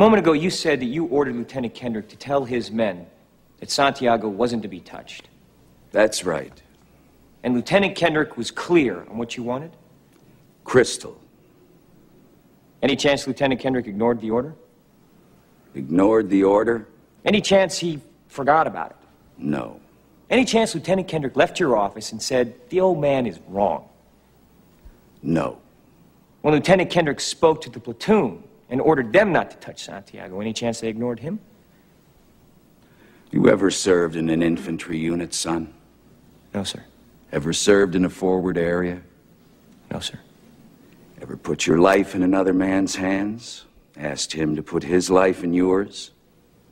A moment ago, you said that you ordered Lieutenant Kendrick to tell his men that Santiago wasn't to be touched. That's right. And Lieutenant Kendrick was clear on what you wanted? Crystal. Any chance Lieutenant Kendrick ignored the order? Ignored the order? Any chance he forgot about it? No. Any chance Lieutenant Kendrick left your office and said, the old man is wrong? No. When Lieutenant Kendrick spoke to the platoon and ordered them not to touch Santiago, any chance they ignored him? You ever served in an infantry unit, son? No, sir. Ever served in a forward area? No, sir. Ever put your life in another man's hands? Asked him to put his life in yours?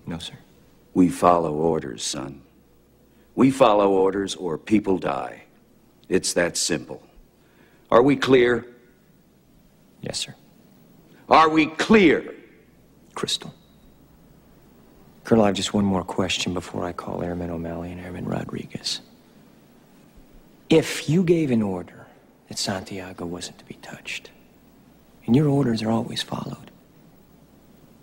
No, sir. We follow orders, son. We follow orders or people die. It's that simple. Are we clear? Yes, sir. Are we clear? Crystal. Colonel, I have just one more question before I call Airman O'Malley and Airman Rodriguez. If you gave an order that Santiago wasn't to be touched, and your orders are always followed,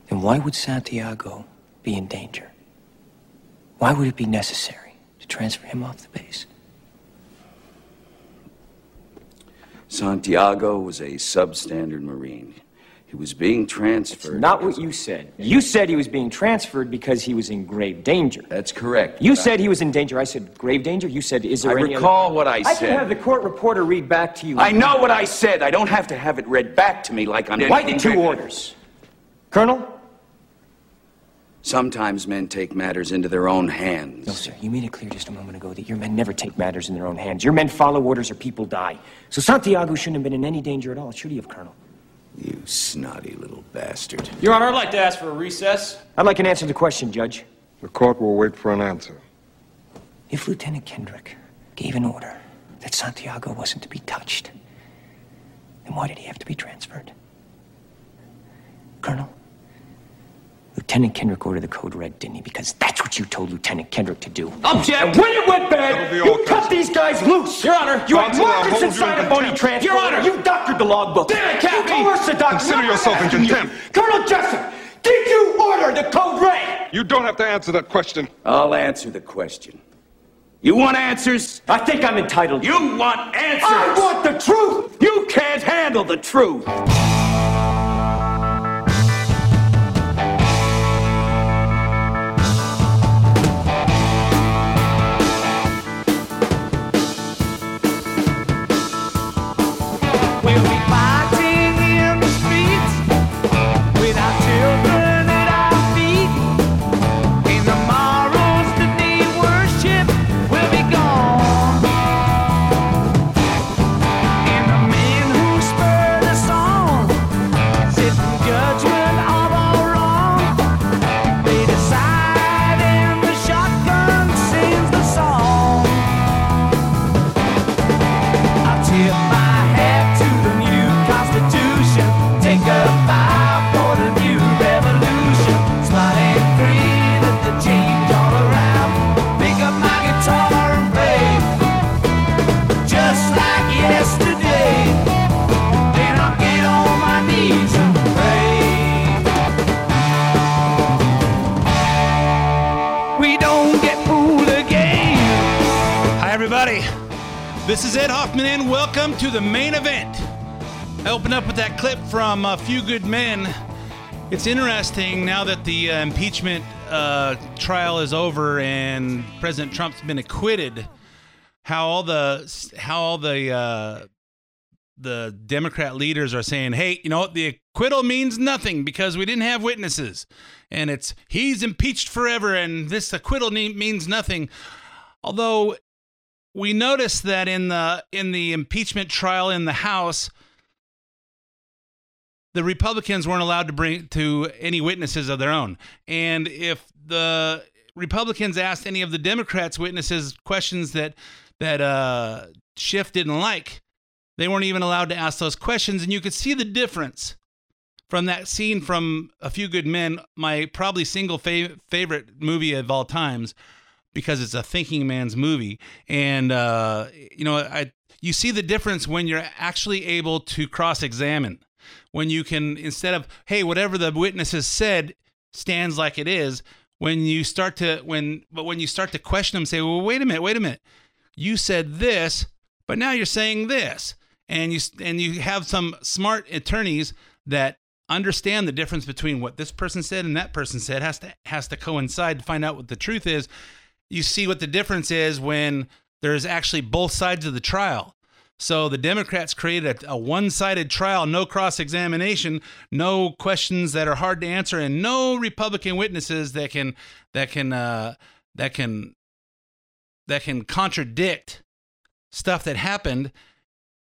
then why would Santiago be in danger? Why would it be necessary to transfer him off the base? Santiago was a substandard Marine. He was being transferred. That's not what you said. You said he was being transferred because he was in grave danger. That's correct. You said he was in danger. I said grave danger. You said is there any other... I recall what I said. I can have the court reporter read back to you. I know what I said. I don't have to have it read back to me like I'm... Why did two orders? Colonel? Sometimes men take matters into their own hands. No, sir. You made it clear just a moment ago that your men never take matters in their own hands. Your men follow orders or people die. So Santiago shouldn't have been in any danger at all, should he have, Colonel? You snotty little bastard. Your Honor, I'd like to ask for a recess. I'd like an answer to the question, Judge. The court will wait for an answer. If Lieutenant Kendrick gave an order that Santiago wasn't to be touched, then why did he have to be transferred? Colonel? Lieutenant Kendrick ordered the code red, didn't he? Because that's what you told Lieutenant Kendrick to do. Object! And when it went bad, you cut these guys loose! Your Honor! You had Marcus inside a phony transfer! Your Honor! You doctored the logbook! Did it, Captain? You coerced the doctor! Consider yourself in contempt! Colonel Jessup, did you order the code red? You don't have to answer that question. I'll answer the question. You want answers? I think I'm entitled. You want answers? I want the truth! You can't handle the truth! This is Ed Hoffman, and welcome to the main event. I opened up with that clip from A Few Good Men. It's interesting now that the impeachment trial is over and President Trump's been acquitted, how all the Democrat leaders are saying, hey, you know what, the acquittal means nothing because we didn't have witnesses, and it's he's impeached forever, and this acquittal means nothing. Although we noticed that in the impeachment trial in the House, the Republicans weren't allowed to bring to any witnesses of their own. And if the Republicans asked any of the Democrats' witnesses questions that Schiff didn't like, they weren't even allowed to ask those questions. And you could see the difference from that scene from A Few Good Men, my probably single favorite movie of all times, because it's a thinking man's movie. And, you see the difference when you're actually able to cross-examine. when you can, instead of, hey, whatever the witness has said stands like it is, when you start to question them, say, well, wait a minute. You said this, but now you're saying this. And you have some smart attorneys that understand the difference between what this person said and that person said has to coincide to find out what the truth is. You see what the difference is when there's actually both sides of the trial. So the Democrats created a one-sided trial, no cross-examination, no questions that are hard to answer, and no Republican witnesses that can contradict stuff that happened.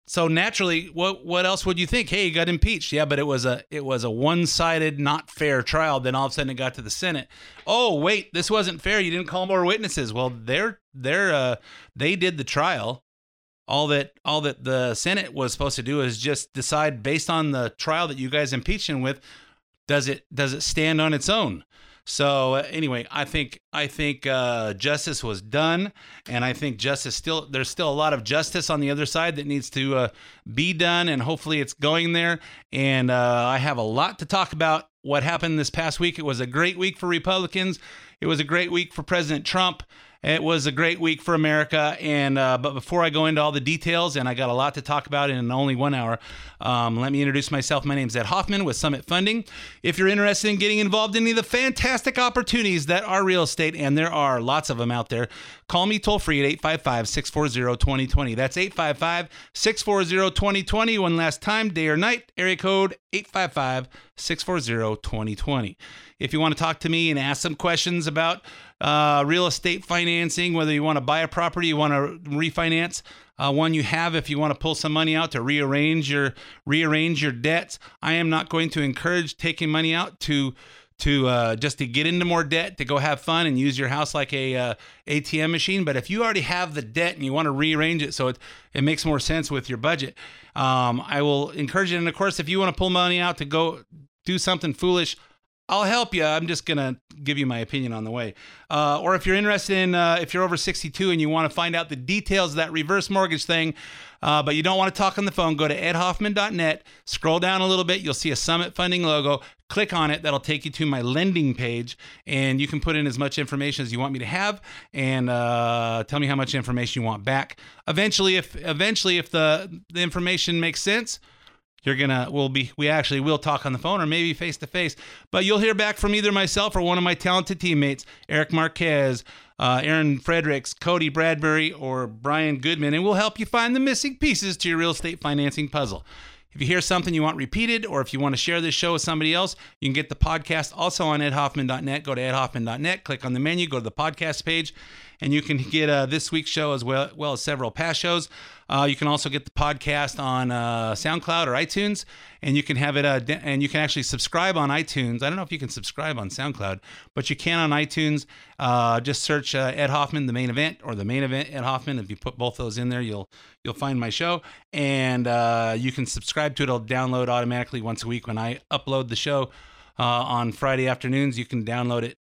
So naturally, what else would you think? Hey, you got impeached. Yeah, but it was a one-sided, not fair trial. Then all of a sudden it got to the Senate. Oh, wait, this wasn't fair. You didn't call more witnesses. Well, they did the trial. All that the Senate was supposed to do is just decide based on the trial that you guys impeached him with, does it stand on its own? So anyway, I think justice was done, and I think there's still a lot of justice on the other side that needs to be done, and hopefully it's going there. And I have a lot to talk about what happened this past week. It was a great week for Republicans. It was a great week for President Trump. It was a great week for America. And but before I go into all the details, and I got a lot to talk about in only 1 hour, let me introduce myself. My name is Ed Hoffman with Summit Funding. If you're interested in getting involved in any of the fantastic opportunities that are real estate, and there are lots of them out there, call me toll-free at 855-640-2020. That's 855-640-2020. One last time, day or night, area code 855-640-2020. If you want to talk to me and ask some questions about real estate financing, whether you want to buy a property, you want to refinance one you have, if you want to pull some money out to rearrange your debts. I am not going to encourage taking money out to just to get into more debt, to go have fun and use your house like a ATM machine. But if you already have the debt and you want to rearrange it so it makes more sense with your budget, I will encourage it. And of course, if you want to pull money out to go do something foolish, I'll help you. I'm just going to give you my opinion on the way. Or if you're interested in, if you're over 62 and you want to find out the details of that reverse mortgage thing, but you don't want to talk on the phone, go to edhoffman.net, scroll down a little bit. You'll see a Summit Funding logo. Click on it. That'll take you to my lending page, and you can put in as much information as you want me to have, and tell me how much information you want back. Eventually, if the information makes sense, we will talk on the phone or maybe face to face, but you'll hear back from either myself or one of my talented teammates, Eric Marquez, Aaron Fredericks, Cody Bradbury, or Brian Goodman, and we'll help you find the missing pieces to your real estate financing puzzle. If you hear something you want repeated, or if you want to share this show with somebody else, you can get the podcast also on edhoffman.net. Go to edhoffman.net, click on the menu, go to the podcast page, and you can get this week's show as well as several past shows. You can also get the podcast on SoundCloud or iTunes, and you can have it. And you can actually subscribe on iTunes. I don't know if you can subscribe on SoundCloud, but you can on iTunes. Just search Ed Hoffman, The Main Event, or The Main Event Ed Hoffman. If you put both those in there, you'll find my show, and you can subscribe to it. It'll download automatically once a week when I upload the show on Friday afternoons. You can download it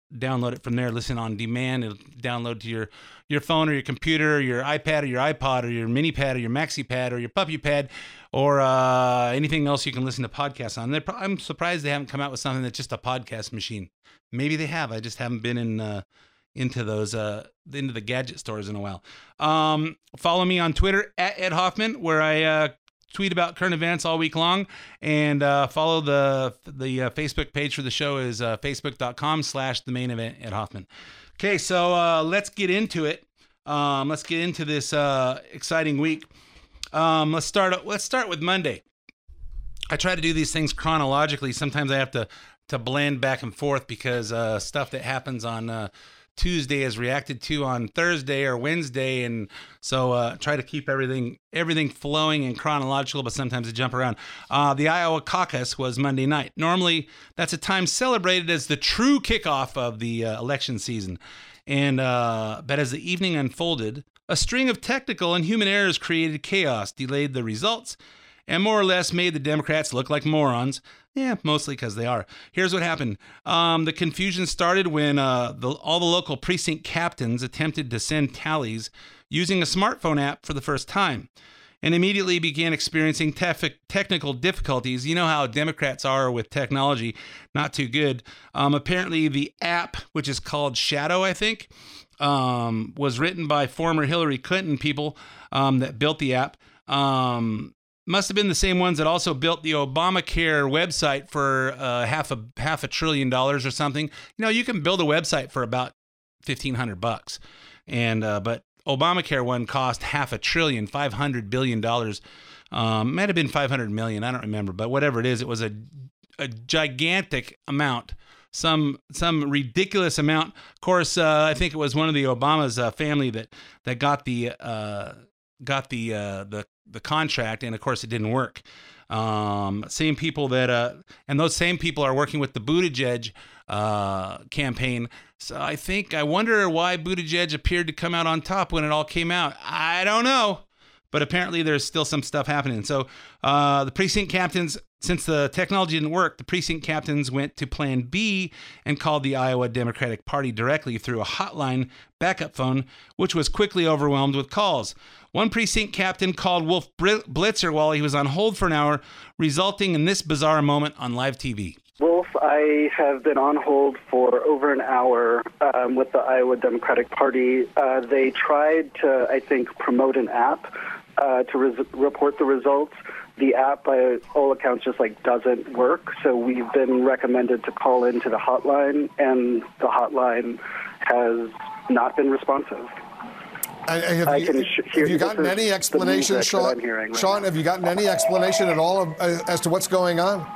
from there, listen on demand. It'll download to your phone or your computer, or your iPad or your iPod or your mini pad or your maxi pad or your puppy pad, or anything else you can listen to podcasts on. I'm surprised they haven't come out with something that's just a podcast machine. Maybe they have. I just haven't been into the gadget stores in a while. Follow me on Twitter at Ed Hoffman, where I tweet about current events all week long, and follow the Facebook page for the show is facebook.com/themaineventethoffman. Okay, so let's get into it. Let's get into this exciting week. Let's start with Monday. I try to do these things chronologically. Sometimes I have to blend back and forth because stuff that happens on Tuesday is reacted to on Thursday or Wednesday, and so try to keep everything flowing and chronological, but sometimes I jump around. The Iowa caucus was Monday night. Normally, that's a time celebrated as the true kickoff of the election season, and but as the evening unfolded, a string of technical and human errors created chaos, delayed the results, and more or less made the Democrats look like morons. Yeah, mostly because they are. Here's what happened. The confusion started when all the local precinct captains attempted to send tallies using a smartphone app for the first time. and immediately began experiencing technical difficulties. You know how Democrats are with technology, not too good. Apparently the app, which is called Shadow, I think, was written by former Hillary Clinton people that built the app. Must have been the same ones that also built the Obamacare website for half a trillion dollars or something. You know, you can build a website for about $1,500 bucks, and but Obamacare one cost $500 billion. Might have been 500 million. I don't remember, but whatever it is, it was a gigantic amount. Some ridiculous amount. Of course, I think it was one of the Obama's family that got the contract, and of course it didn't work. Same people that and those same people are working with the Buttigieg campaign. So I wonder why Buttigieg appeared to come out on top when it all came out. I don't know, but apparently there's still some stuff happening. So the precinct captains, since the technology didn't work, the precinct captains went to Plan B and called the Iowa Democratic Party directly through a hotline backup phone, which was quickly overwhelmed with calls. One precinct captain called Wolf Blitzer while he was on hold for an hour, resulting in this bizarre moment on live TV. Wolf, I have been on hold for over an hour with the Iowa Democratic Party. They tried to, I think, promote an app to report the results. The app, by all accounts, just doesn't work. So we've been recommended to call into the hotline, and the hotline has not been responsive. Have you gotten any explanation, Sean? Sean, have you gotten any explanation at all as to what's going on?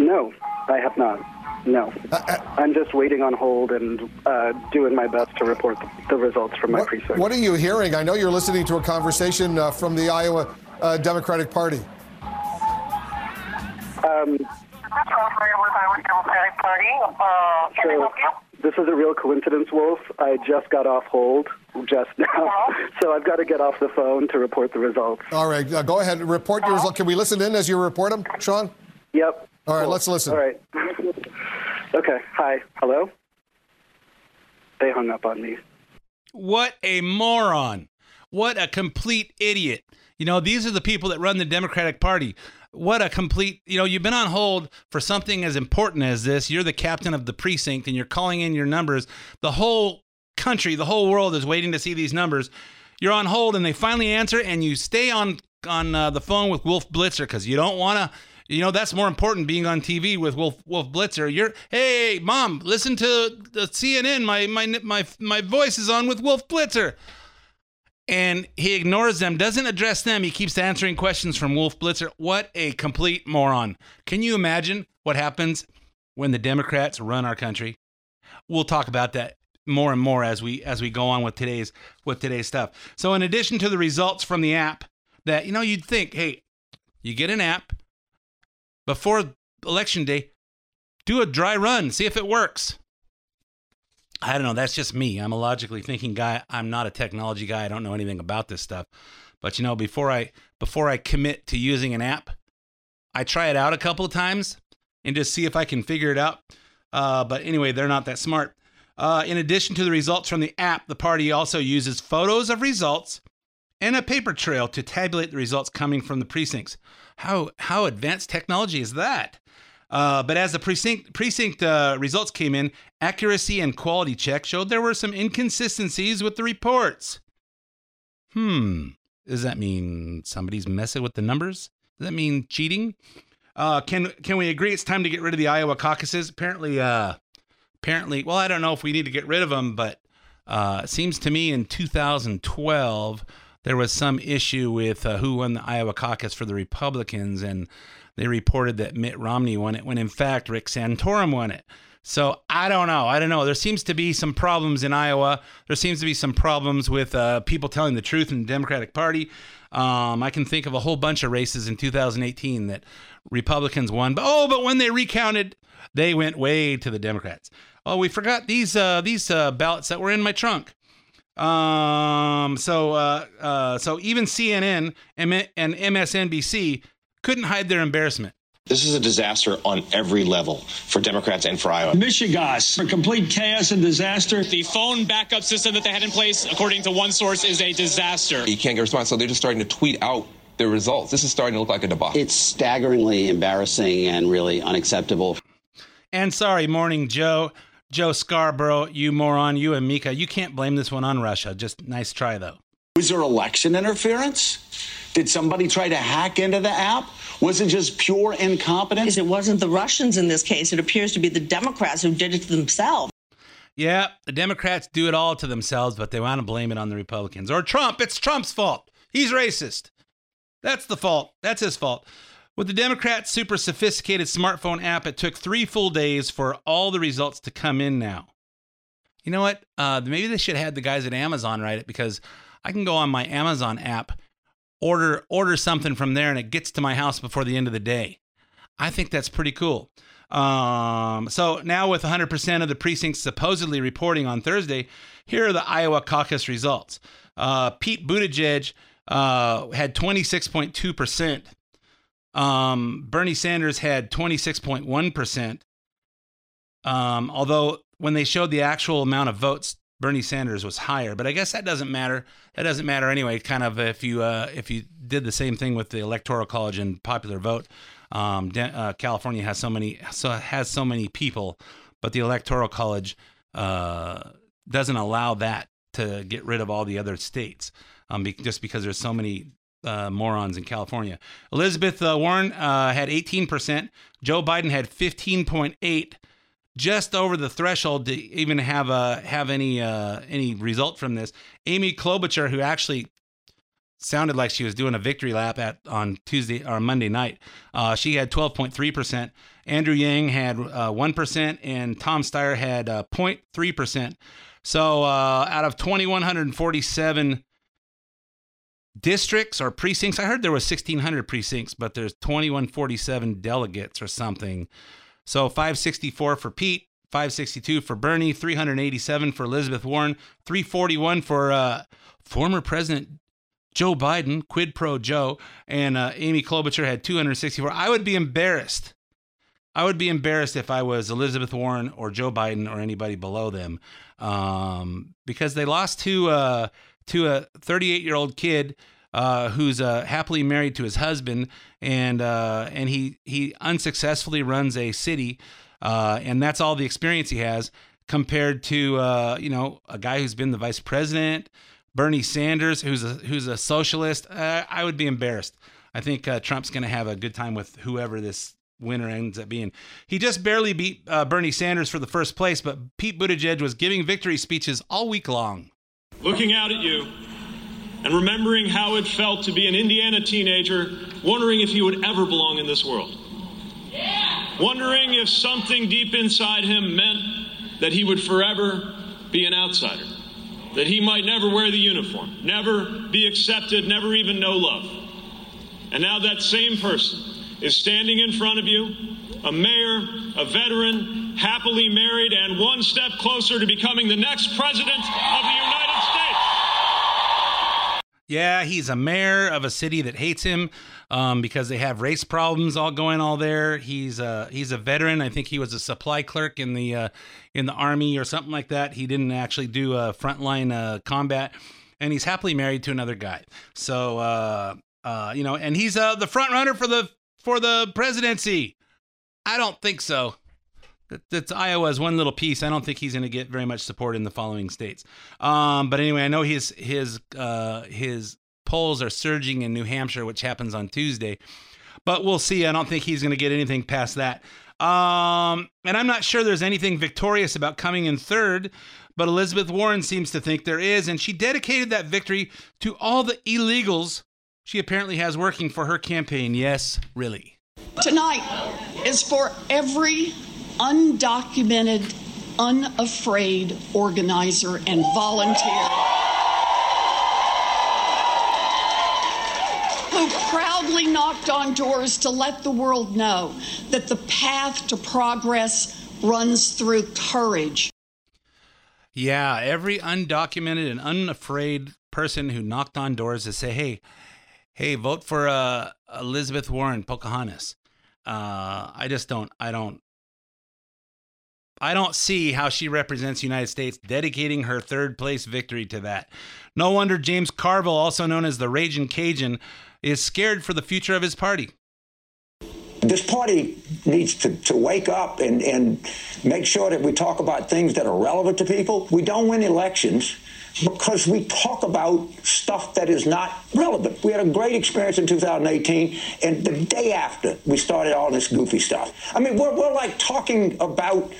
No, I have not. No. I'm just waiting on hold and doing my best to report the results from my precinct. What are you hearing? I know you're listening to a conversation from the Iowa Democratic Party. This is a real coincidence, Wolf. I just got off hold just now, so I've got to get off the phone to report the results. All right, go ahead and report your results. Can we listen in as you report them, Sean? Yep. All right, cool. Let's listen. All right. Okay, hi, hello? They hung up on me. What a moron. What a complete idiot. You know, these are the people that run the Democratic Party. What a complete, you've been on hold for something as important as this. You're the captain of the precinct and you're calling in your numbers. The whole country, the whole world is waiting to see these numbers. You're on hold and they finally answer, and you stay on the phone with Wolf Blitzer because you don't want to, that's more important, being on TV with Wolf Blitzer. Hey, Mom, listen to the CNN. My voice is on with Wolf Blitzer. And he ignores them, doesn't address them. He keeps answering questions from Wolf Blitzer. What a complete moron. Can you imagine what happens when the Democrats run our country? We'll talk about that more and more as we go on with today's stuff. So in addition to the results from the app that, you'd think, hey, you get an app before Election Day, do a dry run, see if it works. I don't know. That's just me. I'm a logically thinking guy. I'm not a technology guy. I don't know anything about this stuff. But before I commit to using an app, I try it out a couple of times and just see if I can figure it out. But anyway, they're not that smart. In addition to the results from the app, the party also uses photos of results and a paper trail to tabulate the results coming from the precincts. How advanced technology is that? But as the precinct results came in, accuracy and quality check showed there were some inconsistencies with the reports. Does that mean somebody's messing with the numbers? Does that mean cheating? Can we agree it's time to get rid of the Iowa caucuses? Apparently, well, I don't know if we need to get rid of them, but it seems to me in 2012 there was some issue with who won the Iowa caucus for the Republicans, and they reported that Mitt Romney won it when, in fact, Rick Santorum won it. So I don't know. There seems to be some problems in Iowa. There seems to be some problems with people telling the truth in the Democratic Party. I can think of a whole bunch of races in 2018 that Republicans won. But when they recounted, they went way to the Democrats. Oh, we forgot these ballots that were in my trunk. So even CNN and MSNBC couldn't hide their embarrassment. This is a disaster on every level for Democrats and for Iowa. Michigas, a complete chaos and disaster. The phone backup system that they had in place, according to one source, is a disaster. You can't get a response, so they're just starting to tweet out their results. This is starting to look like a debacle. It's staggeringly embarrassing and really unacceptable. And sorry, Morning Joe, Joe Scarborough, you moron, you and Mika, you can't blame this one on Russia. Just nice try, though. Was there election interference? Did somebody try to hack into the app? Was it just pure incompetence? It wasn't the Russians in this case. It appears to be the Democrats who did it to themselves. Yeah, the Democrats do it all to themselves, but they want to blame it on the Republicans. Or Trump. It's Trump's fault. He's racist. That's the fault. That's his fault. With the Democrats' super sophisticated smartphone app, it took 3 full days for all the results to come in now. You know what? Maybe they should have had the guys at Amazon write it, because I can go on my Amazon app, order something from there, and it gets to my house before the end of the day. I think that's pretty cool. So now with 100% of the precincts supposedly reporting on Thursday, here are the Iowa caucus results. Pete Buttigieg had 26.2%. Bernie Sanders had 26.1%. Although when they showed the actual amount of votes, Bernie Sanders was higher, but I guess that doesn't matter. That doesn't matter anyway. Kind of if you did the same thing with the Electoral College and popular vote, California has so many people, but the Electoral College doesn't allow that to get rid of all the other states, just because there's so many morons in California. Elizabeth Warren had 18%. Joe Biden had 15.8%. Just over the threshold to even have any result from this. Amy Klobuchar, who actually sounded like she was doing a victory lap on Tuesday or Monday night, she had 12.3%. Andrew Yang had 1%, and Tom Steyer had 0.3%. So out of 2,147 districts or precincts, I heard there were 1,600 precincts, but there's 2,147 delegates or something. So 564 for Pete, 562 for Bernie, 387 for Elizabeth Warren, 341 for former President Joe Biden, quid pro Joe, and Amy Klobuchar had 264. I would be embarrassed. I would be embarrassed if I was Elizabeth Warren or Joe Biden or anybody below them, because they lost to a 38-year-old kid who's happily married to his husband, and he unsuccessfully runs a city, and that's all the experience he has compared to a guy who's been the vice president, Bernie Sanders, who's a socialist. I would be embarrassed. I think Trump's going to have a good time with whoever this winner ends up being. He just barely beat Bernie Sanders for the first place, but Pete Buttigieg was giving victory speeches all week long. Looking out at you, and remembering how it felt to be an Indiana teenager, wondering if he would ever belong in this world. Yeah. Wondering if something deep inside him meant that he would forever be an outsider, that he might never wear the uniform, never be accepted, never even know love. And now that same person is standing in front of you, a mayor, a veteran, happily married, and one step closer to becoming the next president of the United States. Yeah, he's a mayor of a city that hates him because they have race problems all there. He's a veteran. I think he was a supply clerk in the army or something like that. He didn't actually do frontline combat, and he's happily married to another guy. So and he's the front runner for the presidency. I don't think so. That's Iowa's one little piece. I don't think he's going to get very much support in the following states. But anyway, I know his polls are surging in New Hampshire, which happens on Tuesday. But we'll see. I don't think he's going to get anything past that. And I'm not sure there's anything victorious about coming in third, but Elizabeth Warren seems to think there is. And she dedicated that victory to all the illegals she apparently has working for her campaign. Yes, really. Tonight is for every undocumented, unafraid organizer and volunteer who proudly knocked on doors to let the world know that the path to progress runs through courage. Yeah, every undocumented and unafraid person who knocked on doors to say, hey, vote for Elizabeth Warren, Pocahontas. I don't see how she represents the United States, dedicating her third place victory to that. No wonder James Carville, also known as the Ragin' Cajun, is scared for the future of his party. This party needs to wake up and make sure that we talk about things that are relevant to people. We don't win elections because we talk about stuff that is not relevant. We had a great experience in 2018, and the day after, we started all this goofy stuff. I mean, we're like talking about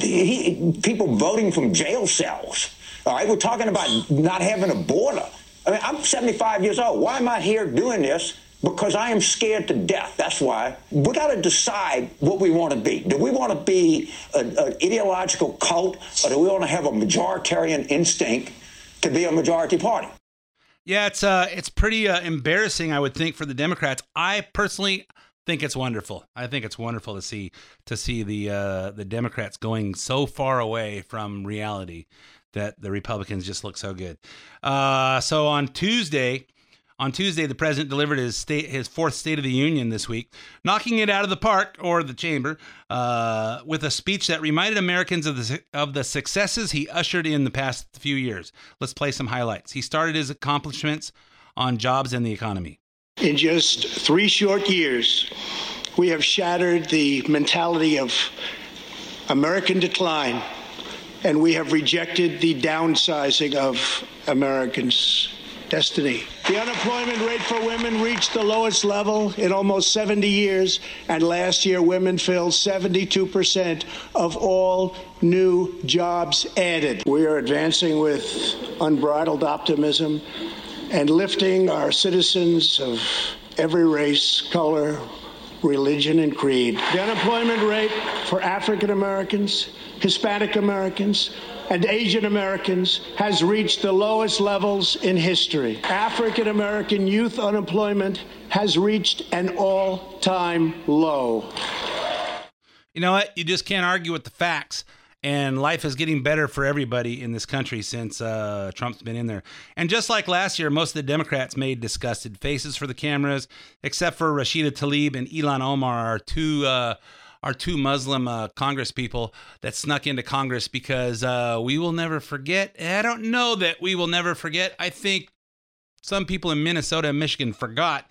people voting from jail cells. All right, we're talking about not having a border. I mean, I'm 75 years old. Why am I here doing this? Because I am scared to death. That's why. We got to decide what we want to be. Do we want to be an ideological cult, or do we want to have a majoritarian instinct to be a majority party? Yeah, it's pretty embarrassing, I would think, for the Democrats. I personally think it's wonderful. I think it's wonderful to see the Democrats going so far away from reality that the Republicans just look so good. So on Tuesday, the president delivered his fourth State of the Union this week, knocking it out of the park, or the chamber, with a speech that reminded Americans of the successes he ushered in the past few years. Let's play some highlights. He started his accomplishments on jobs and the economy. In just 3 short years, we have shattered the mentality of American decline, and we have rejected the downsizing of Americans' destiny. The unemployment rate for women reached the lowest level in almost 70 years, and last year women filled 72% of all new jobs added. We are advancing with unbridled optimism and lifting our citizens of every race, color, religion, and creed. The unemployment rate for African Americans, Hispanic Americans, and Asian Americans has reached the lowest levels in history. African American youth unemployment has reached an all-time low. You know what? You just can't argue with the facts. And life is getting better for everybody in this country since Trump's been in there. And just like last year, most of the Democrats made disgusted faces for the cameras, except for Rashida Tlaib and Ilhan Omar, our two Muslim Congress people that snuck into Congress because we will never forget. I don't know that we will never forget. I think some people in Minnesota and Michigan forgot,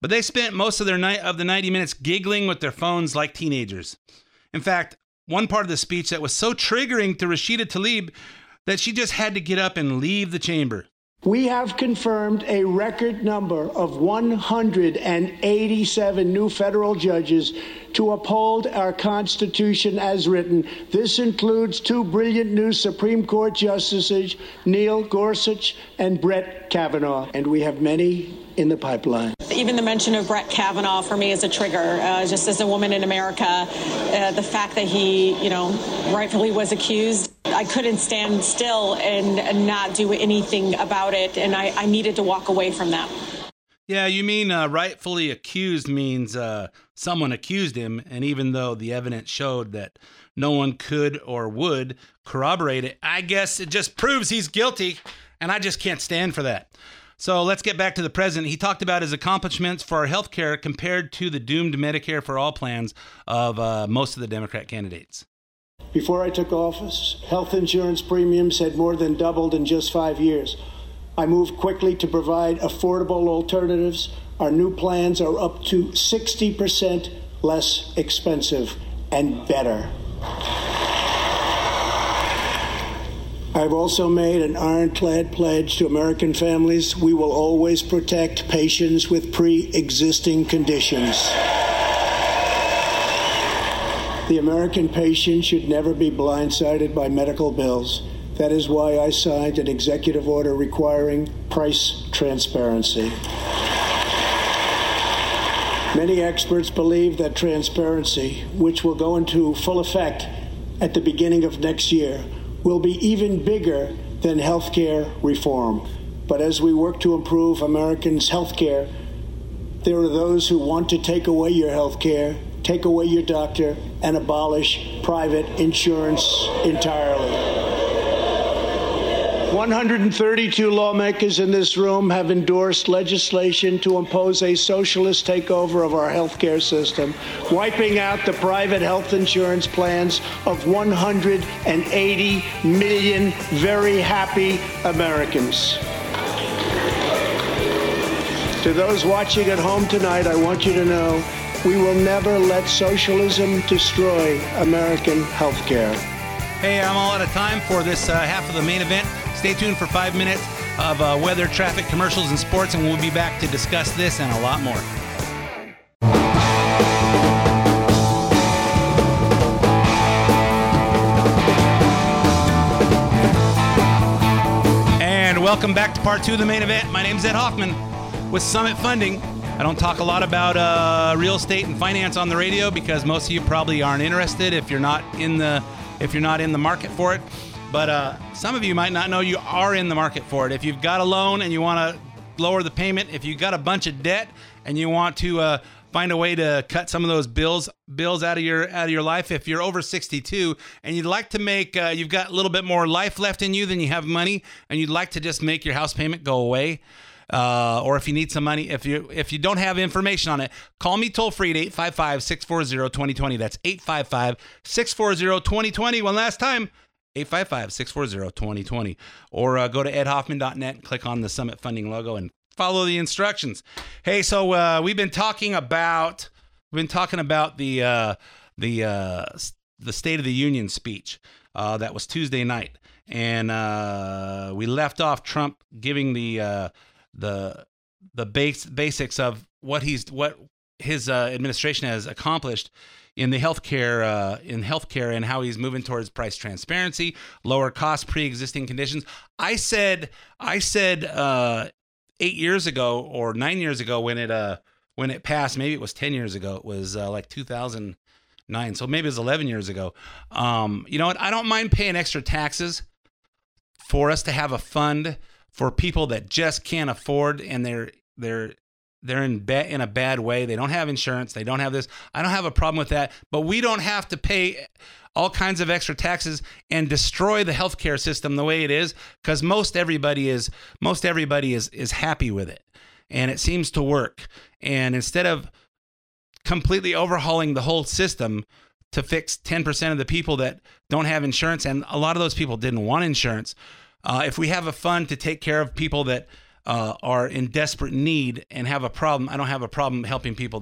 but they spent most of their night of the 90 minutes giggling with their phones like teenagers. In fact, one part of the speech that was so triggering to Rashida Tlaib that she just had to get up and leave the chamber. We have confirmed a record number of 187 new federal judges to uphold our Constitution as written. This includes 2 brilliant new Supreme Court justices, Neil Gorsuch and Brett Kavanaugh, and we have many in the pipeline. Even the mention of Brett Kavanaugh for me is a trigger. Just as a woman in America, the fact that he, rightfully was accused, I couldn't stand still and not do anything about it. And I needed to walk away from that. Yeah, you mean rightfully accused means someone accused him. And even though the evidence showed that no one could or would corroborate it, I guess it just proves he's guilty. And I just can't stand for that. So let's get back to the president. He talked about his accomplishments for our health care compared to the doomed Medicare for All plans of most of the Democrat candidates. Before I took office, health insurance premiums had more than doubled in just 5 years. I moved quickly to provide affordable alternatives. Our new plans are up to 60% less expensive and better. I've also made an ironclad pledge to American families. We will always protect patients with pre-existing conditions. The American patient should never be blindsided by medical bills. That is why I signed an executive order requiring price transparency. Many experts believe that transparency, which will go into full effect at the beginning of next year, will be even bigger than health care reform. But as we work to improve Americans' health care, there are those who want to take away your health care, take away your doctor, and abolish private insurance entirely. 132 lawmakers in this room have endorsed legislation to impose a socialist takeover of our health care system, wiping out the private health insurance plans of 180 million very happy Americans. To those watching at home tonight, I want you to know we will never let socialism destroy American healthcare. Hey, I'm all out of time for this half of the main event. Stay tuned for 5 minutes of weather, traffic, commercials, and sports, and we'll be back to discuss this and a lot more. And welcome back to part two of the main event. My name's Ed Hoffman with Summit Funding. I don't talk a lot about real estate and finance on the radio because most of you probably aren't interested if you're not in the market for it. But some of you might not know you are in the market for it. If you've got a loan and you want to lower the payment, if you've got a bunch of debt and you want to find a way to cut some of those bills out of your life, if you're over 62 and you'd like to make you've got a little bit more life left in you than you have money, and you'd like to just make your house payment go away. Or if you need some money, if you don't have information on it, call me toll free at 855-640-2020. That's 855-640-2020. One last time, 855-640-2020. Or go to edhoffman.net, click on the Summit Funding logo, and follow the instructions. Hey, so we've been talking about the State of the Union speech that was Tuesday night, and we left off Trump giving the basics of what his administration has accomplished in the healthcare and how he's moving towards price transparency, lower cost, pre-existing conditions. I said 8 years ago or 9 years ago when it passed, maybe it was 10 years ago. It was like 2009, so maybe it was 11 years ago. You know what? I don't mind paying extra taxes for us to have a fund for people that just can't afford, and they're in a bad way. They don't have insurance. They don't have this. I don't have a problem with that. But we don't have to pay all kinds of extra taxes and destroy the healthcare system the way it is, because most everybody is happy with it, and it seems to work. And instead of completely overhauling the whole system to fix 10% of the people that don't have insurance, and a lot of those people didn't want insurance. If we have a fund to take care of people that are in desperate need and have a problem, I don't have a problem helping people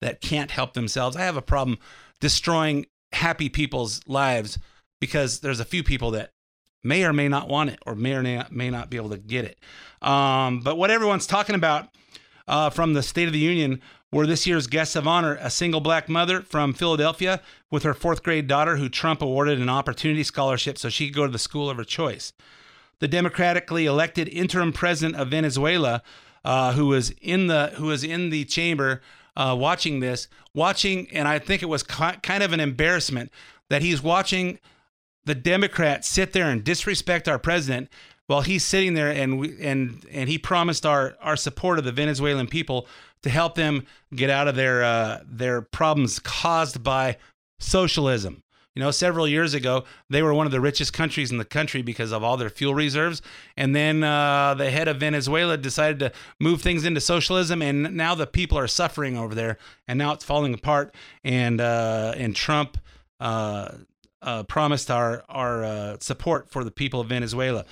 that can't help themselves. I have a problem destroying happy people's lives because there's a few people that may or may not want it or may or may not be able to get it. But what everyone's talking about from the State of the Union were this year's guests of honor: a single black mother from Philadelphia with her fourth grade daughter, who Trump awarded an opportunity scholarship so she could go to the school of her choice; the democratically elected interim president of Venezuela, who was in the chamber watching this, and I think it was kind of an embarrassment that he's watching the Democrats sit there and disrespect our president while he's sitting there, and he promised our support of the Venezuelan people to help them get out of their problems caused by socialism. You know, several years ago, they were one of the richest countries in the country because of all their fuel reserves. And then the head of Venezuela decided to move things into socialism, and now the people are suffering over there, and now it's falling apart. And Trump promised our support for the people of Venezuela.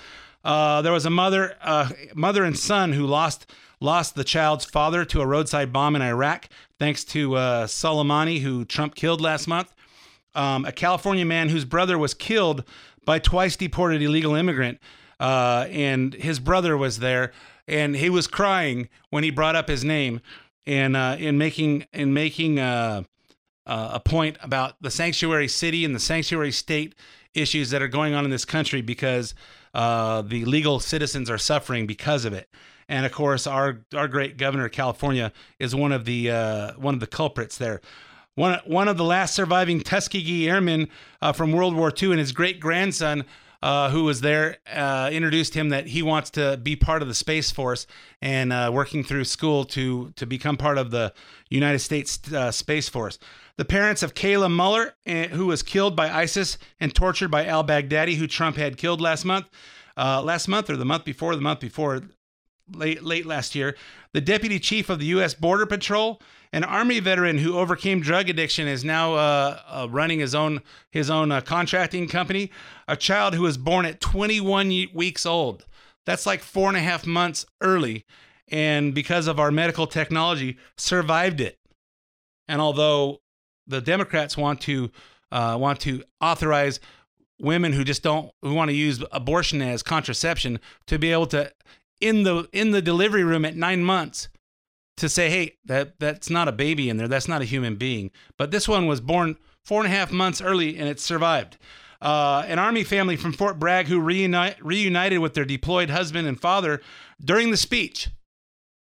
There was a mother and son who lost the child's father to a roadside bomb in Iraq, thanks to Soleimani, who Trump killed last month. A California man whose brother was killed by twice deported illegal immigrant, and his brother was there, and he was crying when he brought up his name, and in making a point about the sanctuary city and the sanctuary state issues that are going on in this country, because the legal citizens are suffering because of it. And of course, our great governor of California is one of the culprits there. One of the last surviving Tuskegee airmen from World War II, and his great-grandson, who was there, introduced him that he wants to be part of the Space Force and working through school to become part of the United States Space Force. The parents of Kayla Mueller, who was killed by ISIS and tortured by al-Baghdadi, who Trump had killed last month, Last month, or the month before, late last year, the deputy chief of the U.S. Border Patrol, an Army veteran who overcame drug addiction, is now running his own contracting company. A child who was born at 21 weeks old. That's like 4.5 months early, and because of our medical technology, survived it. And although the Democrats want to authorize women who want to use abortion as contraception to be able to in the delivery room at 9 months to say, hey, that's not a baby in there, that's not a human being. But this one was born 4.5 months early and it survived. An Army family from Fort Bragg who reunited with their deployed husband and father during the speech,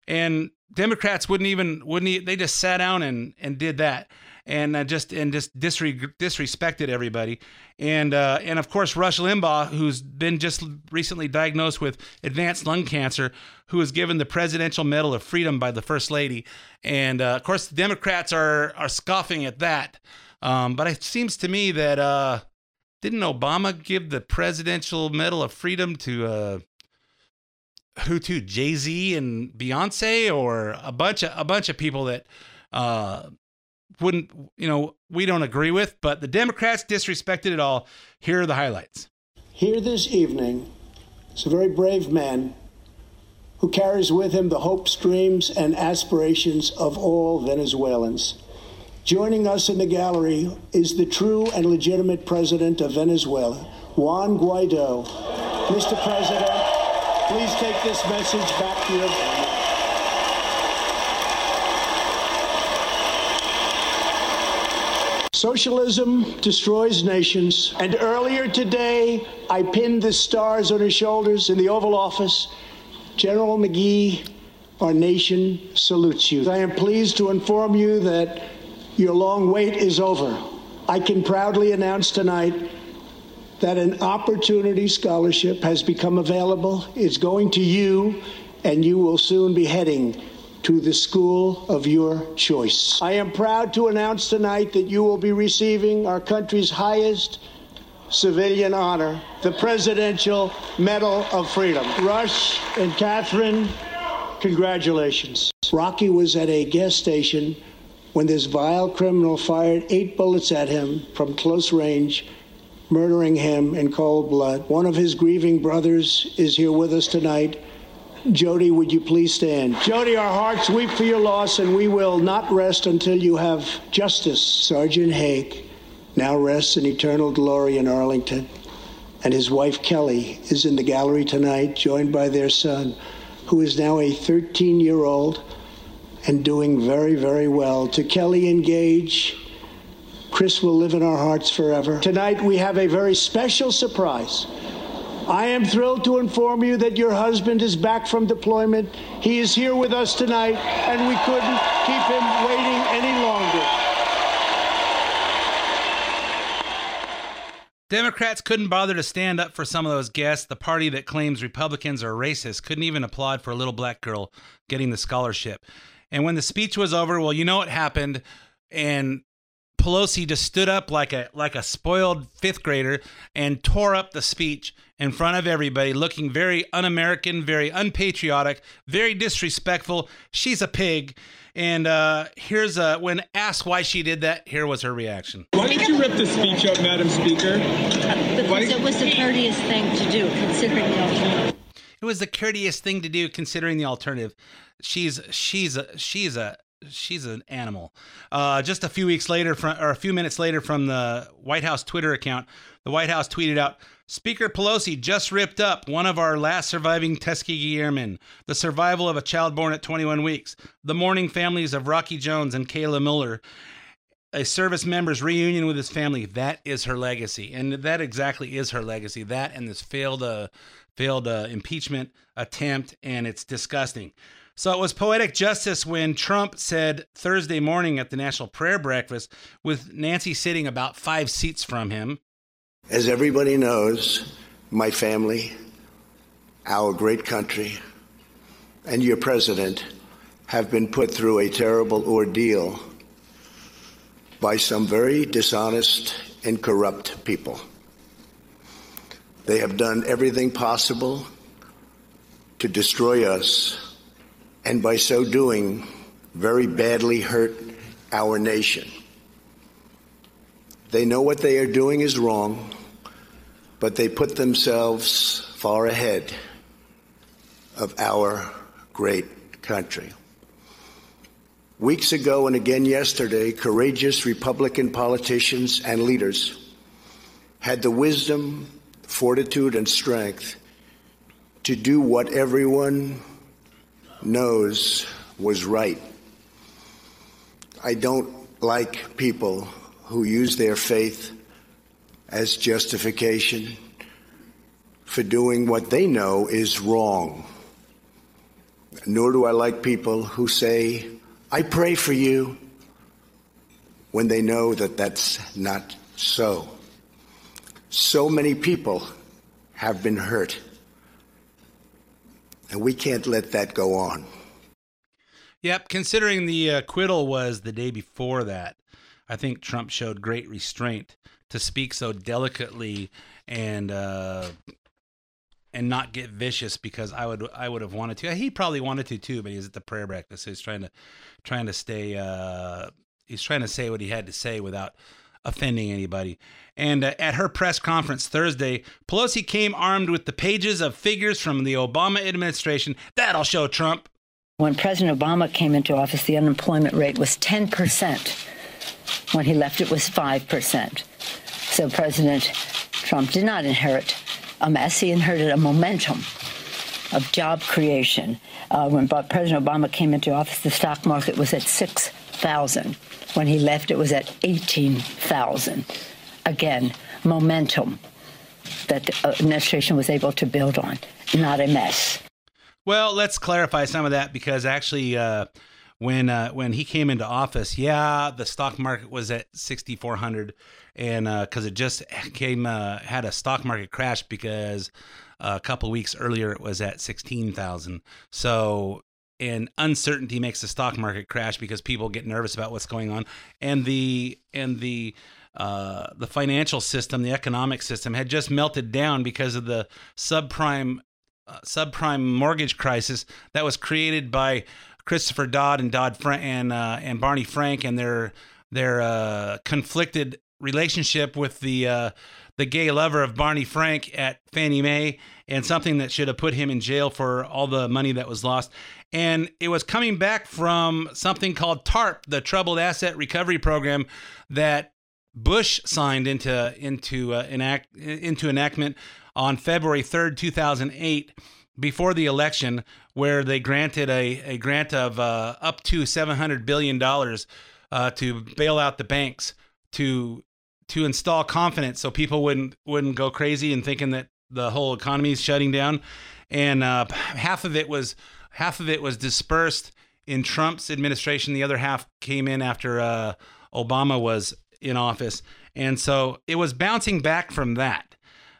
and Democrats wouldn't even they just sat down and did that, and just disrespected everybody, and of course Rush Limbaugh, who's been just recently diagnosed with advanced lung cancer, who was given the Presidential Medal of Freedom by the First Lady, and of course the Democrats are scoffing at that, but it seems to me that. Didn't Obama give the Presidential Medal of Freedom to Jay-Z and Beyonce, or a bunch of people that we don't agree with? But the Democrats disrespected it all. Here are the highlights. Here this evening is a very brave man who carries with him the hopes, dreams, and aspirations of all Venezuelans. Joining us in the gallery is the true and legitimate president of Venezuela, Juan Guaido. Mr. President, please take this message back to your family. Socialism destroys nations, and earlier today, I pinned the stars on his shoulders in the Oval Office. General McGee, our nation salutes you. I am pleased to inform you that your long wait is over. I can proudly announce tonight that an opportunity scholarship has become available. It's going to you, and you will soon be heading to the school of your choice. I am proud to announce tonight that you will be receiving our country's highest civilian honor, the Presidential Medal of Freedom. Rush and Catherine, congratulations. Rocky was at a gas station when this vile criminal fired 8 bullets at him from close range, murdering him in cold blood. One of his grieving brothers is here with us tonight. Jody, would you please stand? Jody, our hearts weep for your loss, and we will not rest until you have justice. Sergeant Haig now rests in eternal glory in Arlington, and his wife Kelly is in the gallery tonight, joined by their son, who is now a 13-year-old, and doing very, very well. To Kelly and Gage, Chris will live in our hearts forever. Tonight we have a very special surprise. I am thrilled to inform you that your husband is back from deployment. He is here with us tonight, and we couldn't keep him waiting any longer. Democrats couldn't bother to stand up for some of those guests. The party that claims Republicans are racist couldn't even applaud for a little black girl getting the scholarship. And when the speech was over, well, you know what happened. And Pelosi just stood up like a spoiled fifth grader and tore up the speech in front of everybody, looking very un-American, very unpatriotic, very disrespectful. She's a pig. And when asked why she did that, here was her reaction. Why did you rip the speech up, Madam Speaker? Because it was the courteous thing to do, considering the alternative. It was the courteous thing to do, considering the alternative. She's an animal. Just a few weeks later, a few minutes later, from the White House Twitter account, the White House tweeted out, "Speaker Pelosi just ripped up one of our last surviving Tuskegee Airmen, the survival of a child born at 21 weeks, the mourning families of Rocky Jones and Kayla Mueller, a service member's reunion with his family. That is her legacy." And that exactly is her legacy. That and this failed impeachment attempt, and it's disgusting. So it was poetic justice when Trump said Thursday morning at the National Prayer Breakfast, with Nancy sitting about 5 seats from him. As everybody knows, my family, our great country, and your president have been put through a terrible ordeal by some very dishonest and corrupt people. They have done everything possible to destroy us, and by so doing, very badly hurt our nation. They know what they are doing is wrong, but they put themselves far ahead of our great country. Weeks ago and again yesterday, courageous Republican politicians and leaders had the wisdom, fortitude, and strength to do what everyone knows was right. I don't like people who use their faith as justification for doing what they know is wrong. Nor do I like people who say, I pray for you, when they know that that's not so. So many people have been hurt, and we can't let that go on. Yep, considering the acquittal was the day before that, I think Trump showed great restraint to speak so delicately and not get vicious, because I would have wanted to. He probably wanted to too, but he's at the prayer breakfast. So he's trying to stay. He's trying to say what he had to say without offending anybody. And at her press conference Thursday, Pelosi came armed with the pages of figures from the Obama administration. That'll show Trump. When President Obama came into office, the unemployment rate was 10%. When he left, it was 5%. So President Trump did not inherit a mess. He inherited a momentum of job creation. When President Obama came into office, the stock market was at 6,000. When he left, it was at 18,000. Again, momentum that the administration was able to build on, not a mess. Well, let's clarify some of that, because actually when he came into office, the stock market was at 6,400. And because it just had a stock market crash, because a couple weeks earlier it was at 16,000. So, and uncertainty makes the stock market crash because people get nervous about what's going on. And the financial system, the economic system, had just melted down because of the subprime mortgage crisis that was created by Christopher Dodd and and Barney Frank and their conflicted relationship with the gay lover of Barney Frank at Fannie Mae, and something that should have put him in jail for all the money that was lost. And it was coming back from something called TARP, the Troubled Asset Recovery Program, that Bush signed into enactment on February 3rd, 2008, before the election, where they granted a grant of up to $700 billion to bail out the banks, to install confidence so people wouldn't go crazy and thinking that the whole economy is shutting down. And half of it was dispersed in Trump's administration. The other half came in after Obama was in office. And so it was bouncing back from that.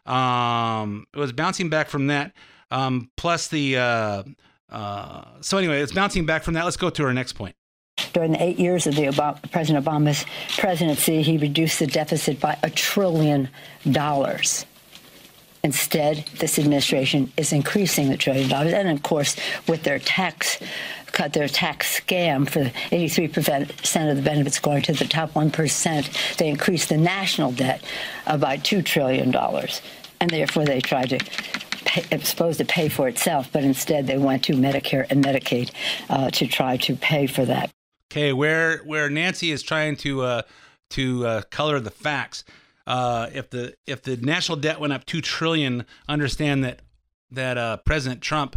Plus so anyway, it's bouncing back from that. Let's go to our next point. During the 8 years of President Obama's presidency, he reduced the deficit by $1 trillion. Instead, this administration is increasing the $1 trillion. And, of course, with their tax cut, their tax scam for 83% of the benefits going to the top 1%, they increased the national debt by $2 trillion. And therefore, they tried to supposed to pay for itself, but instead they went to Medicare and Medicaid to try to pay for that. Okay, where Nancy is trying to color the facts. If the national debt went up $2 trillion, understand that President Trump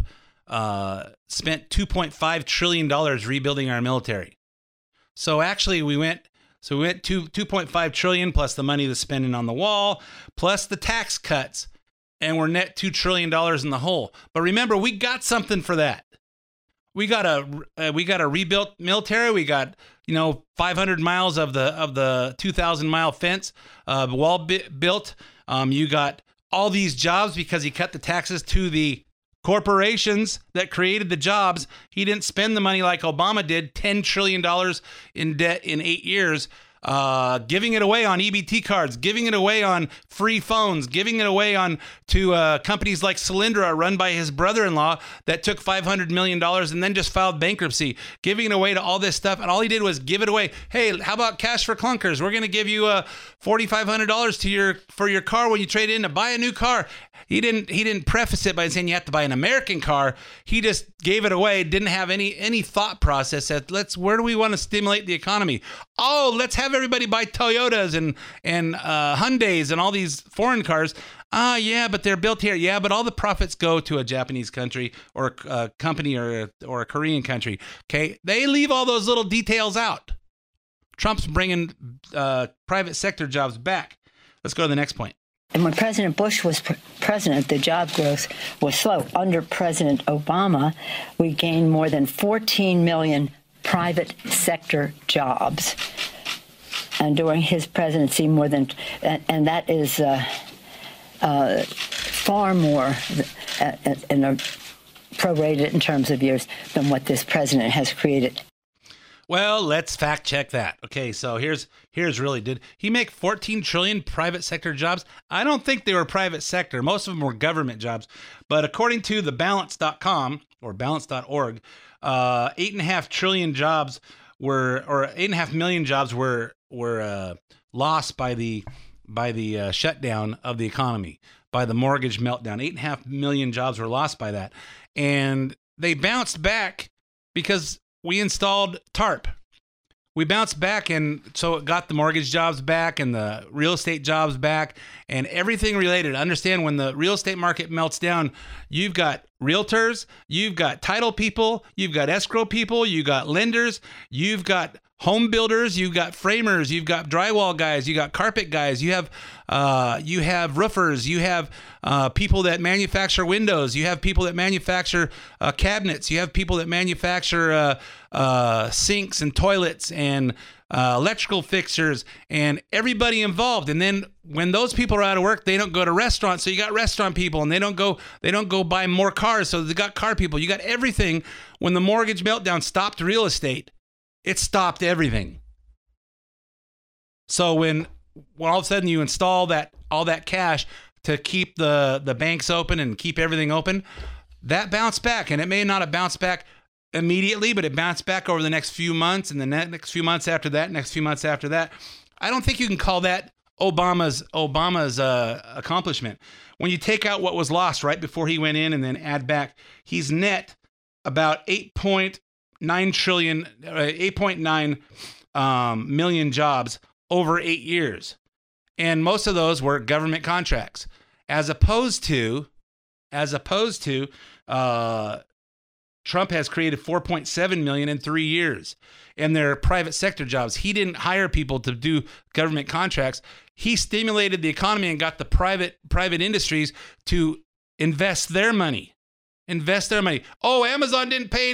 spent $2.5 trillion rebuilding our military. So actually, we went to $2.5 trillion plus the money that's spending on the wall, plus the tax cuts. And we're net $2 trillion in the hole. But remember, we got something for that. We got a rebuilt military. We got 500 miles of the 2,000 mile fence wall built. You got all these jobs because he cut the taxes to the corporations that created the jobs. He didn't spend the money like Obama did. $10 trillion in debt in 8 years. giving it away on EBT cards, giving it away on free phones, giving it away on to companies like Solyndra, run by his brother-in-law, that took $500 million and then just filed bankruptcy, giving it away to all this stuff. And all he did was give it away. Hey, how about cash for clunkers? We're going to give you $4,500 for your car when you trade in to buy a new car. He didn't preface it by saying you have to buy an American car. He just gave it away, didn't have any thought process that where do we want to stimulate the economy? Oh, let's have everybody buy Toyotas and Hyundais and all these foreign cars. Ah, yeah, but they're built here. Yeah, but all the profits go to a Japanese country or a company or a Korean country. Okay, they leave all those little details out. Trump's bringing private sector jobs back. Let's go to the next point. And when President Bush was president, the job growth was slow. Under President Obama, we gained more than 14 million private sector jobs. And during his presidency, more than, and that is far more in a prorated in terms of years than what this president has created. Well, let's fact check that. Okay, so here's really, did he make 14 trillion private sector jobs? I don't think they were private sector. Most of them were government jobs. But according to thebalance.com or balance.org, 8.5 trillion jobs were, or 8.5 million jobs were lost by the shutdown of the economy, by the mortgage meltdown. 8.5 million jobs were lost by that. And they bounced back because we installed TARP. We bounced back, and so it got the mortgage jobs back and the real estate jobs back and everything related. Understand, when the real estate market melts down, you've got realtors, you've got title people, you've got escrow people, you've got lenders, you've got home builders, you've got framers, you've got drywall guys, you got carpet guys, you have roofers, you have people that manufacture windows, you have people that manufacture cabinets, you have people that manufacture sinks and toilets and electrical fixtures, and everybody involved. And then when those people are out of work, they don't go to restaurants, so you got restaurant people, and they don't go buy more cars, so they got car people. You got everything. When the mortgage meltdown stopped real estate, it stopped everything. So when all of a sudden you install that all that cash to keep the banks open and keep everything open, that bounced back. And it may not have bounced back immediately, but it bounced back over the next few months, and the next few months after that, next few months after that. I don't think you can call that Obama's accomplishment. When you take out what was lost right before he went in and then add back, he's net about 8.9 million jobs over 8 years. And most of those were government contracts, as opposed to Trump has created 4.7 million in 3 years, and they're private sector jobs. He didn't hire people to do government contracts. He stimulated the economy and got the private industries to invest their money. Oh, Amazon didn't pay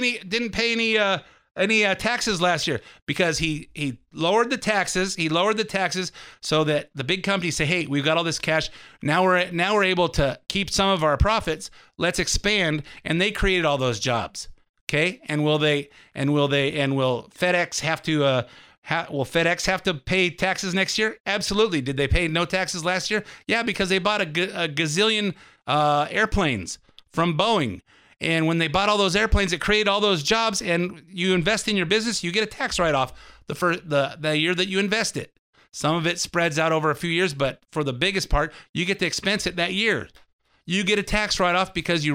any taxes last year, because he lowered the taxes. He lowered the taxes so that the big companies say, "Hey, we've got all this cash. Now we're able to keep some of our profits. Let's expand." And they created all those jobs. Okay, and will FedEx have to pay taxes next year? Absolutely. Did they pay no taxes last year? Yeah, because they bought a gazillion airplanes from Boeing. And when they bought all those airplanes, it created all those jobs. And you invest in your business, you get a tax write-off the year that you invest it. Some of it spreads out over a few years, but for the biggest part, you get to expense it that year. You get a tax write-off because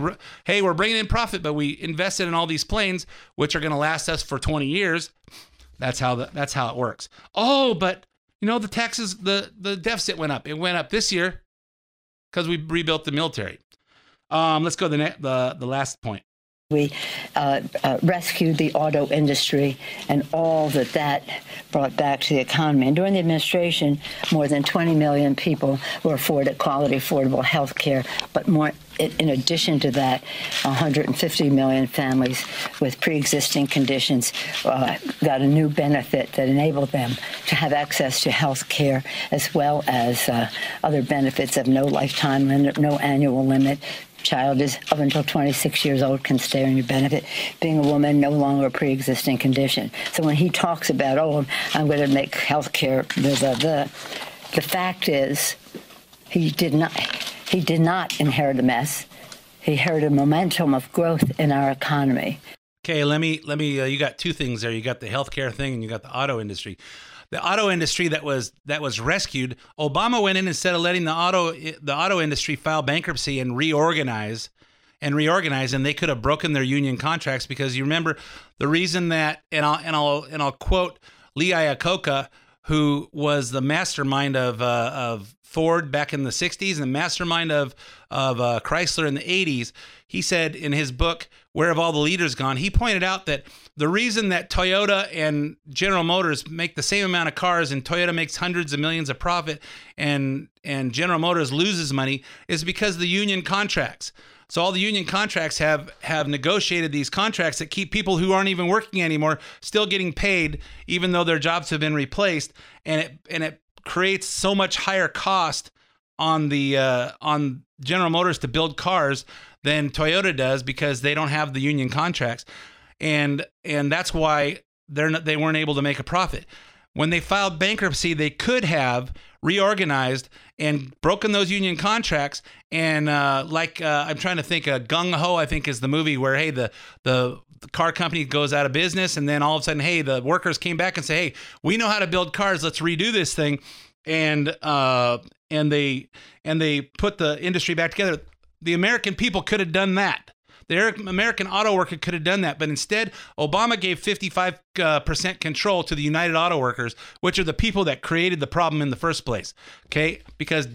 hey, we're bringing in profit, but we invested in all these planes, which are going to last us for 20 years. That's how it works. Oh, but you know, the taxes, the deficit went up. It went up this year because we rebuilt the military. Let's go to the last point. We rescued the auto industry and all that brought back to the economy. And during the administration, more than 20 million people were afforded quality, affordable health care. But more, in addition to that, 150 million families with pre-existing conditions got a new benefit that enabled them to have access to health care, as well as other benefits of no lifetime limit, no annual limit, child is up until 26 years old can stay on your benefit. Being a woman, no longer a pre-existing condition. So when he talks about, oh, I'm going to make health care, the fact is he did not inherit a mess. He inherited a momentum of growth in our economy. Okay, let me you got two things there. You got the healthcare thing and you got the auto industry. The auto industry that was rescued. Obama went in, instead of letting the auto industry file bankruptcy and reorganize, and they could have broken their union contracts, because you remember the reason that, and I'll quote Lee Iacocca, who was the mastermind of Ford back in the 60s and the mastermind of Chrysler in the 80s. He said in his book, Where Have All the Leaders Gone? He pointed out that the reason that Toyota and General Motors make the same amount of cars and Toyota makes hundreds of millions of profit and General Motors loses money is because of the union contracts. So all the union contracts have negotiated these contracts that keep people who aren't even working anymore still getting paid, even though their jobs have been replaced, and it creates so much higher cost on the on General Motors to build cars than Toyota does, because they don't have the union contracts, and that's why they weren't able to make a profit. When they filed bankruptcy, they could have reorganized and broken those union contracts. And I'm trying to think, Gung Ho, I think, is the movie where, hey, the car company goes out of business, and then all of a sudden, hey, the workers came back and say, hey, we know how to build cars. Let's redo this thing, and they put the industry back together. The American people could have done that. The American auto worker could have done that, but instead, Obama gave 55% control to the United Auto Workers, which are the people that created the problem in the first place. Okay, because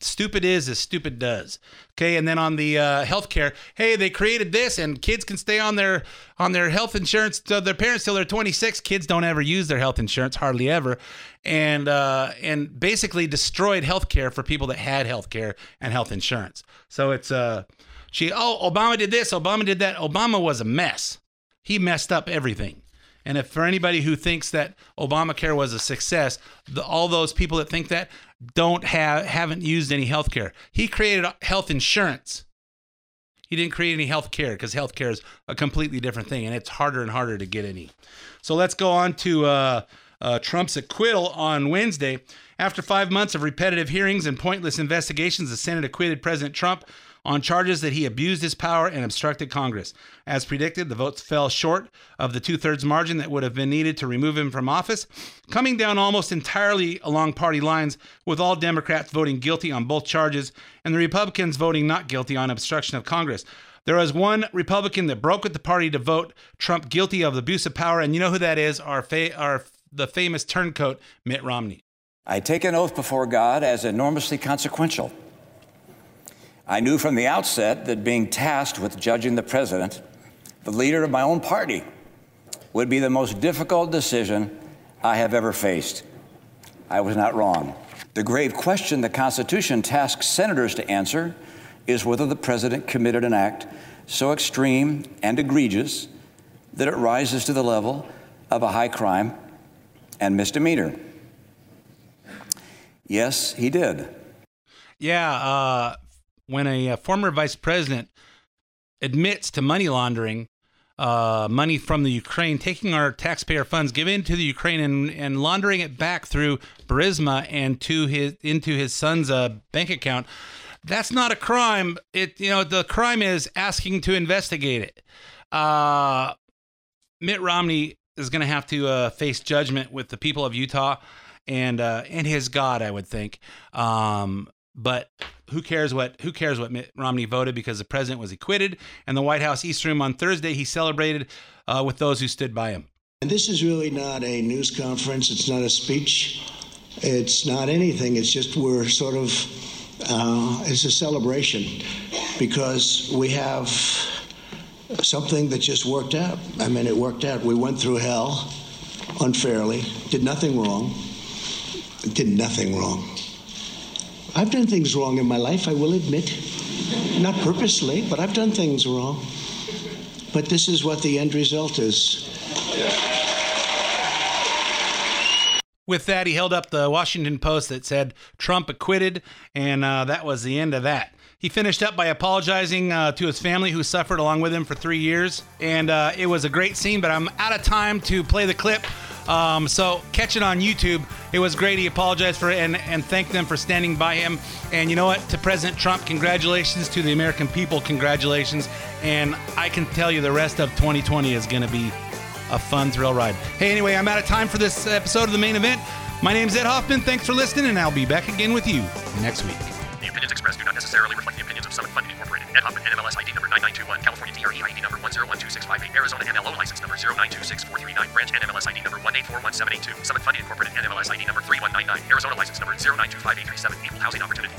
stupid is as stupid does. Okay, and then on the healthcare, hey, they created this, and kids can stay on their health insurance, their parents till they're 26. Kids don't ever use their health insurance, hardly ever, and basically destroyed healthcare for people that had healthcare and health insurance. So it's Obama did this, Obama did that. Obama was a mess. He messed up everything. And if for anybody who thinks that Obamacare was a success, all those people that think that haven't used any health care. He created health insurance. He didn't create any health care, because health care is a completely different thing, and it's harder and harder to get any. So let's go on to Trump's acquittal on Wednesday. After 5 months of repetitive hearings and pointless investigations, the Senate acquitted President Trump on charges that he abused his power and obstructed Congress. As predicted, the votes fell short of the two-thirds margin that would have been needed to remove him from office, coming down almost entirely along party lines, with all Democrats voting guilty on both charges and the Republicans voting not guilty on obstruction of Congress. There was one Republican that broke with the party to vote Trump guilty of abuse of power, and you know who that is, the famous turncoat Mitt Romney. I take an oath before God as enormously consequential. I knew from the outset that being tasked with judging the president, the leader of my own party, would be the most difficult decision I have ever faced. I was not wrong. The grave question the Constitution tasks senators to answer is whether the president committed an act so extreme and egregious that it rises to the level of a high crime and misdemeanor. Yes, he did. Yeah, when a former vice president admits to money laundering, money from the Ukraine, taking our taxpayer funds, giving it to the Ukraine and laundering it back through Burisma and into his son's bank account, that's not a crime. The crime is asking to investigate it. Mitt Romney is going to have to face judgment with the people of Utah and his God, I would think. But who cares what Mitt Romney voted, because the president was acquitted, and the White House East Room on Thursday, he celebrated with those who stood by him. And this is really not a news conference. It's not a speech. It's not anything. It's just it's a celebration, because we have something that just worked out. I mean, it worked out. We went through hell unfairly, did nothing wrong. I've done things wrong in my life, I will admit. Not purposely, but I've done things wrong. But this is what the end result is. With that, he held up the Washington Post that said Trump acquitted, and that was the end of that. He finished up by apologizing to his family who suffered along with him for 3 years, and it was a great scene, but I'm out of time to play the clip, so catch it on YouTube. It was great. He apologized for it and thanked them for standing by him. And you know what? To President Trump, congratulations. To the American people, congratulations. And I can tell you the rest of 2020 is going to be a fun thrill ride. Hey, anyway, I'm out of time for this episode of The Main Event. My name's Ed Hoffman. Thanks for listening, and I'll be back again with you next week. The opinions expressed do not necessarily reflect the opinions of Summit Funding Incorporated. Ed Hoffman, NMLS ID number 9921, California DRE ID number 1012658, Arizona MLO license number 0926439, branch NMLS ID number 1841782, Summit Funding Incorporated, NMLS ID number 3199, Arizona license number 0925837, equal housing opportunity.